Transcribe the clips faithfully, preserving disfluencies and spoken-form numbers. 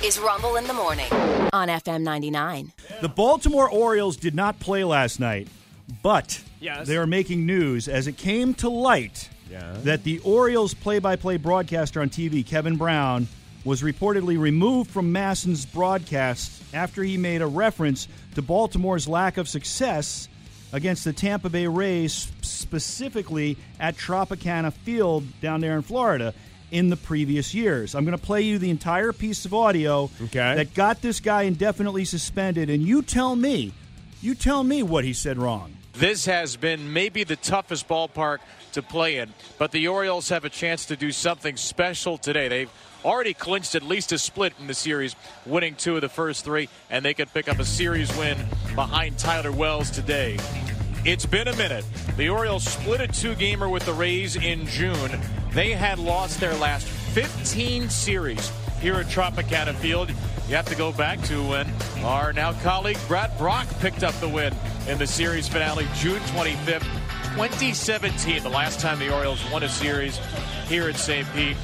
This is Rumble in the Morning on F M ninety-nine. The Baltimore Orioles did not play last night, but yes. they are making news as it came to light yeah. that the Orioles play-by-play broadcaster on T V, Kevin Brown, was reportedly removed from Masson's broadcast after he made a reference to Baltimore's lack of success against the Tampa Bay Rays, specifically at Tropicana Field down there in Florida in the previous years. I'm going to play you the entire piece of audio okay. that got this guy indefinitely suspended, and you tell me, you tell me what he said wrong. This has been maybe the toughest ballpark to play in, but the Orioles have a chance to do something special today. They've already clinched at least a split in the series, winning two of the first three, and they could pick up a series win behind Tyler Wells today. It's been a minute. The Orioles split a two-gamer with the Rays in June. They had lost their last fifteen series here at Tropicana Field. You have to go back to when our now colleague Brad Brock picked up the win in the series finale June twenty-fifth, twenty seventeen, the last time the Orioles won a series here at Saint Pete.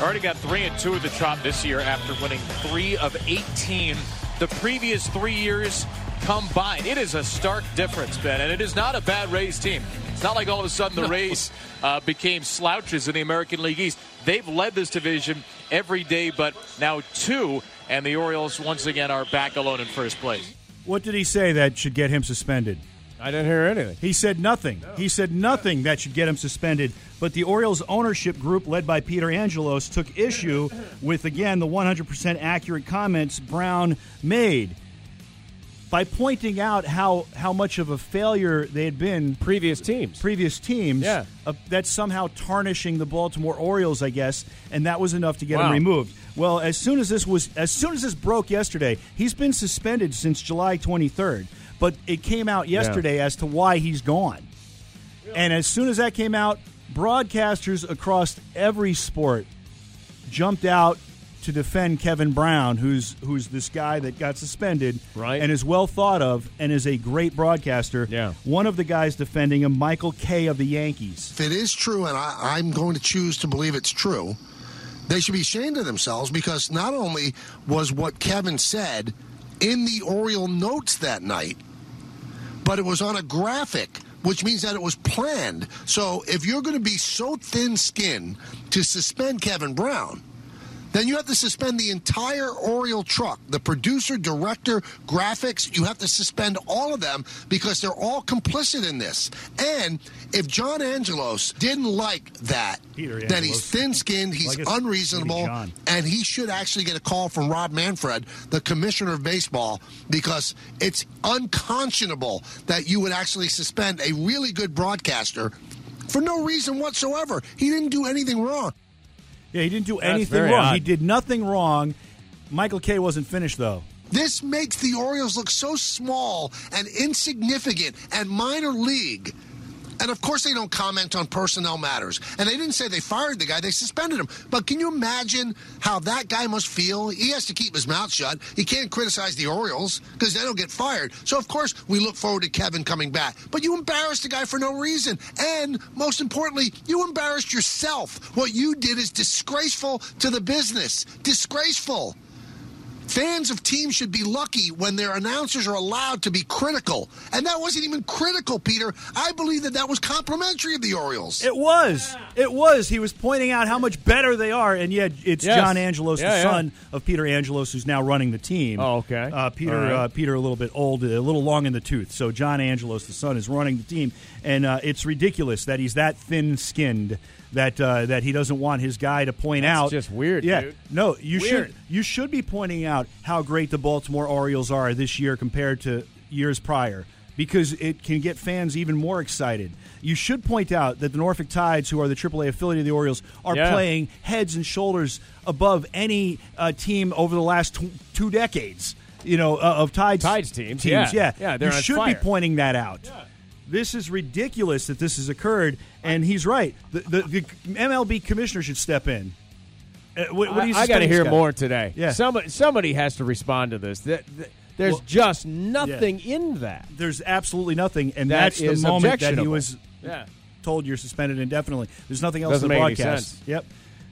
Already got three and two at the Trop this year after winning three of eighteen the previous three years combined. It is a stark difference, Ben, and it is not a bad Rays team. It's not like all of a sudden the no. Rays uh, became slouches in the American League East. They've led this division every day, but now two, and the Orioles once again are back alone in first place. What did he say that should get him suspended? I didn't hear anything. He said nothing. No. He said nothing that should get him suspended. But the Orioles ownership group, led by Peter Angelos, took issue with, again, the one hundred percent accurate comments Brown made by pointing out how, how much of a failure they had been. Previous teams. Previous teams. Yeah. Uh, that's somehow tarnishing the Baltimore Orioles, I guess, and that was enough to get wow. him removed. Well, as soon as this was, as soon as this broke yesterday, he's been suspended since July twenty-third. But it came out yesterday yeah. as to why he's gone. Really? And as soon as that came out, broadcasters across every sport jumped out to defend Kevin Brown, who's who's this guy that got suspended right. and is well thought of and is a great broadcaster. Yeah. One of the guys defending him, Michael Kay of the Yankees. If it is true, and I, I'm going to choose to believe it's true, they should be ashamed of themselves because not only was what Kevin said in the Oriole notes that night, but it was on a graphic, which means that it was planned. So if you're going to be so thin-skinned to suspend Kevin Brown, then you have to suspend the entire Oriole truck, the producer, director, graphics. You have to suspend all of them because they're all complicit in this. And if John Angelos didn't like that, Peter Angelos, then he's thin-skinned, he's like unreasonable, and he should actually get a call from Rob Manfred, the commissioner of baseball, because it's unconscionable that you would actually suspend a really good broadcaster for no reason whatsoever. He didn't do anything wrong. Yeah, he didn't do anything wrong. Odd. He did nothing wrong. Michael Kay wasn't finished, though. This makes the Orioles look so small and insignificant and minor league. And, of course, they don't comment on personnel matters. And they didn't say they fired the guy. They suspended him. But can you imagine how that guy must feel? He has to keep his mouth shut. He can't criticize the Orioles because they don't get fired. So, of course, we look forward to Kevin coming back. But you embarrassed the guy for no reason. And, most importantly, you embarrassed yourself. What you did is disgraceful to the business. Disgraceful. Fans of teams should be lucky when their announcers are allowed to be critical. And that wasn't even critical, Peter. I believe that that was complimentary of the Orioles. It was. It was. He was pointing out how much better they are. And yet it's yes. John Angelos, yeah, the son yeah. of Peter Angelos, who's now running the team. Oh, okay. Uh, Peter, right. uh, Peter, a little bit old, a little long in the tooth. So John Angelos, the son, is running the team. And uh, it's ridiculous that he's that thin-skinned. That uh, that he doesn't want his guy to point That's out. It's just weird, yeah. dude. No, you weird. should you should be pointing out how great the Baltimore Orioles are this year compared to years prior because it can get fans even more excited. You should point out that the Norfolk Tides, who are the triple A affiliate of the Orioles, are yeah. playing heads and shoulders above any uh, team over the last tw- two decades. You know, uh, of Tides Tides teams, teams yeah, yeah. yeah they're you on should fire. be pointing that out. Yeah. This is ridiculous that this has occurred, and he's right. The, the, the M L B commissioner should step in. Uh, what, what I, I got to hear guy? more today. Yeah. Somebody, somebody has to respond to this. The, the, there's well, just nothing yeah. in that. There's absolutely nothing, and that that's the moment that he was yeah. told you're suspended indefinitely. There's nothing else Doesn't in the broadcast. Yep,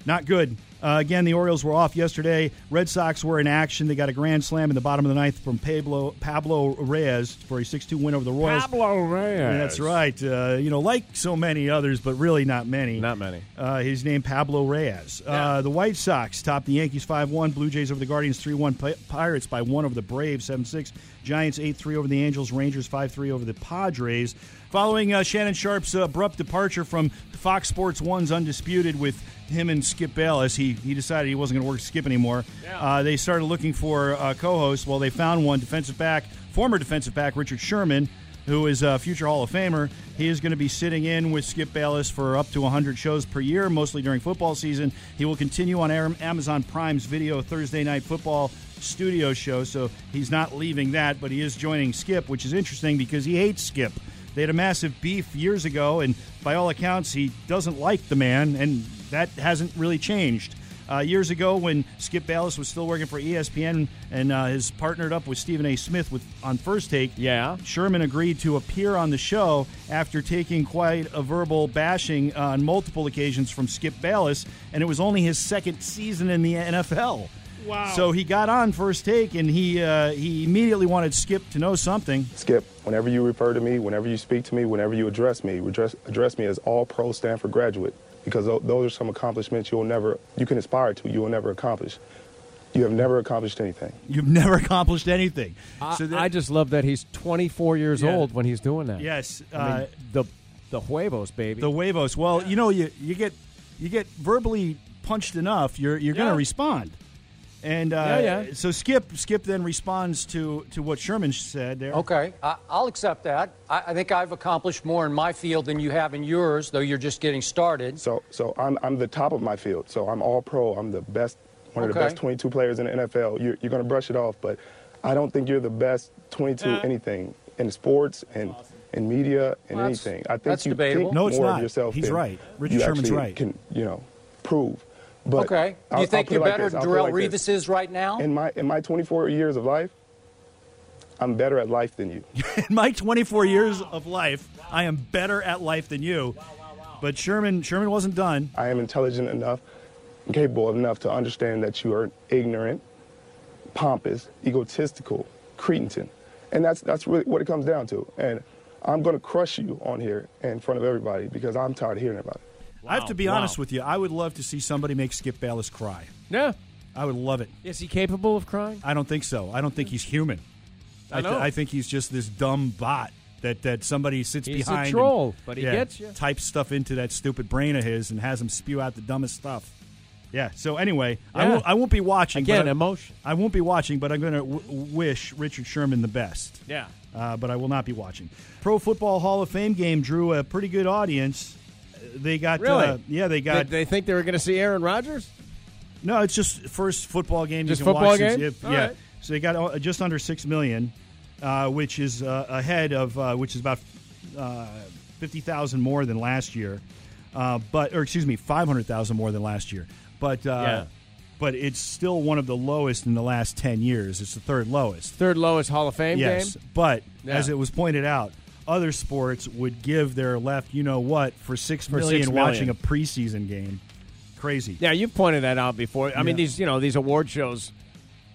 not good. Uh, again, the Orioles were off yesterday. Red Sox were in action. They got a grand slam in the bottom of the ninth from Pablo Pablo Reyes for a six two win over the Royals. Pablo Reyes. And that's right. Uh, you know, like so many others, but really not many. Not many. Uh, his name, Pablo Reyes. Yeah. Uh, the White Sox topped the Yankees five one. Blue Jays over the Guardians three one. Pirates by one over the Braves seven six. Giants eight three over the Angels. Rangers five three over the Padres. Following uh, Shannon Sharp's uh, abrupt departure from Fox Sports One's Undisputed with him and Skip Bayless, he he decided he wasn't going to work Skip anymore. Yeah. Uh, they started looking for uh, co-hosts. Well, they found one, defensive back, former defensive back Richard Sherman, who is a future Hall of Famer. He is going to be sitting in with Skip Bayless for up to one hundred shows per year, mostly during football season. He will continue on Amazon Prime's video Thursday Night Football studio show, so he's not leaving that, but he is joining Skip, which is interesting because he hates Skip. They had a massive beef years ago, and by all accounts, he doesn't like the man, and that hasn't really changed. Uh, years ago, when Skip Bayless was still working for E S P N and uh, has partnered up with Stephen A. Smith with on First Take, yeah. Sherman agreed to appear on the show after taking quite a verbal bashing on multiple occasions from Skip Bayless, and it was only his second season in the N F L. Wow. So he got on First Take, and he uh, he immediately wanted Skip to know something. Skip, whenever you refer to me, whenever you speak to me, whenever you address me, address, address me as all-pro Stanford graduate. Because those are some accomplishments you'll never, you can aspire to, you will never accomplish. You have never accomplished anything. You've never accomplished anything. I, so that, I just love that he's twenty-four years yeah. old when he's doing that. Yes, I uh, mean, the the huevos, baby. The huevos. Well, yeah. you know, you you get you get verbally punched enough, you're you're yeah. going to respond. And uh, yeah, yeah. so Skip Skip then responds to, to what Sherman said there. Okay, I, I'll accept that. I, I think I've accomplished more in my field than you have in yours, though you're just getting started. So so I'm I'm the top of my field. So I'm all pro. I'm the best, one of okay. the best twenty-two players in the N F L. You're, you're going to brush it off, but I don't think you're the best twenty-two yeah. anything in sports and awesome. in media and well, anything. I think you debatable. think no, it's more not. of yourself. He's than right. Richard you Sherman's actually right. Can you know prove? But okay. Do you I'll, think I'll you're like better at Darrell like Revis this. is right now? In my in my twenty-four years of life, I'm better at life than you. In my twenty-four wow. years of life, wow. I am better at life than you. Wow, wow, wow. But Sherman Sherman wasn't done. I am intelligent enough, capable enough to understand that you are ignorant, pompous, egotistical, cretin. And that's that's really what it comes down to. And I'm going to crush you on here in front of everybody because I'm tired of hearing about it. Wow, I have to be wow. honest with you. I would love to see somebody make Skip Bayless cry. Yeah. I would love it. Is he capable of crying? I don't think so. I don't think he's human. I, I, th- I think he's just this dumb bot that, that somebody sits he's behind. He's a troll, and, but he yeah, gets you. Types stuff into that stupid brain of his and has him spew out the dumbest stuff. Yeah, so anyway, yeah. I, won't, I won't be watching. Again, but I, emotion. I won't be watching, but I'm going to w- wish Richard Sherman the best. Yeah. Uh, but I will not be watching. Pro Football Hall of Fame game drew a pretty good audience. They got really? uh, yeah. They got. Did they think they were going to see Aaron Rodgers? No, it's just first football game. Just you can football watch game. Since, if, yeah. Right. So they got just under six million, uh, which is uh, ahead of uh, which is about uh, fifty thousand more than last year, uh, but or excuse me, five hundred thousand more than last year. But uh, yeah. but it's still one of the lowest in the last ten years. It's the third lowest. Third lowest Hall of Fame yes. game. Yes, but yeah. as it was pointed out. Other sports would give their left, you know what, for six for million, six million watching a preseason game. Crazy. Yeah, you've pointed that out before. I yeah. mean, these you know these award shows,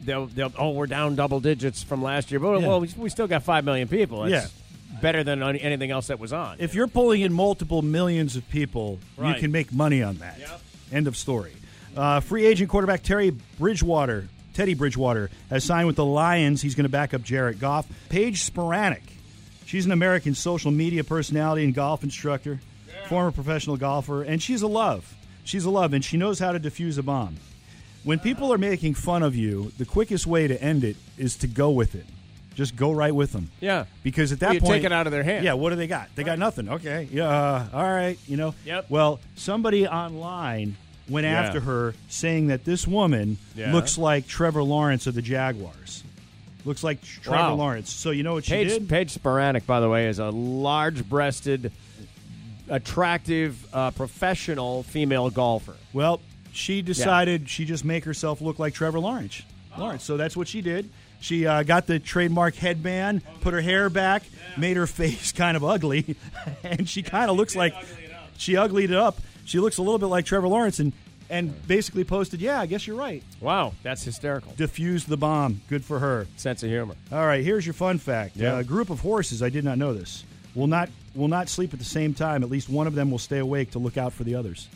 they'll they'll oh we're down double digits from last year, but yeah. well we, we still got five million people. That's yeah, better than anything else that was on. If you're pulling in multiple millions of people, right. you can make money on that. Yep. End of story. Uh, free agent quarterback Terry Bridgewater, Teddy Bridgewater, has signed with the Lions. He's going to back up Jared Goff. Paige Spiranac. She's an American social media personality and golf instructor, yeah. former professional golfer, and she's a love. She's a love, and she knows how to defuse a bomb. When people are making fun of you, the quickest way to end it is to go with it. Just go right with them. Yeah. Because at that you point... You take it out of their hand. Yeah, what do they got? They right. got nothing. Okay. Yeah. Uh, all right. You know? Yep. Well, somebody online went yeah. after her saying that this woman yeah. looks like Trevor Lawrence of the Jaguars. Looks like Trevor wow. Lawrence. So you know what she Paige, did? Paige Spiranac, by the way, is a large-breasted, attractive, uh, professional female golfer. Well, she decided yeah. she just make herself look like Trevor Lawrence. Oh. Lawrence. So that's what she did. She uh, got the trademark headband, put her hair back, yeah. made her face kind of ugly, and she yeah, kind of looks like she uglied it up. She looks a little bit like Trevor Lawrence, and and basically posted, yeah, I guess you're right. Wow, that's hysterical. Diffused the bomb. Good for her. Sense of humor. All right, here's your fun fact. Yep. Uh, a group of horses, I did not know this, will not will not sleep at the same time. At least one of them will stay awake to look out for the others.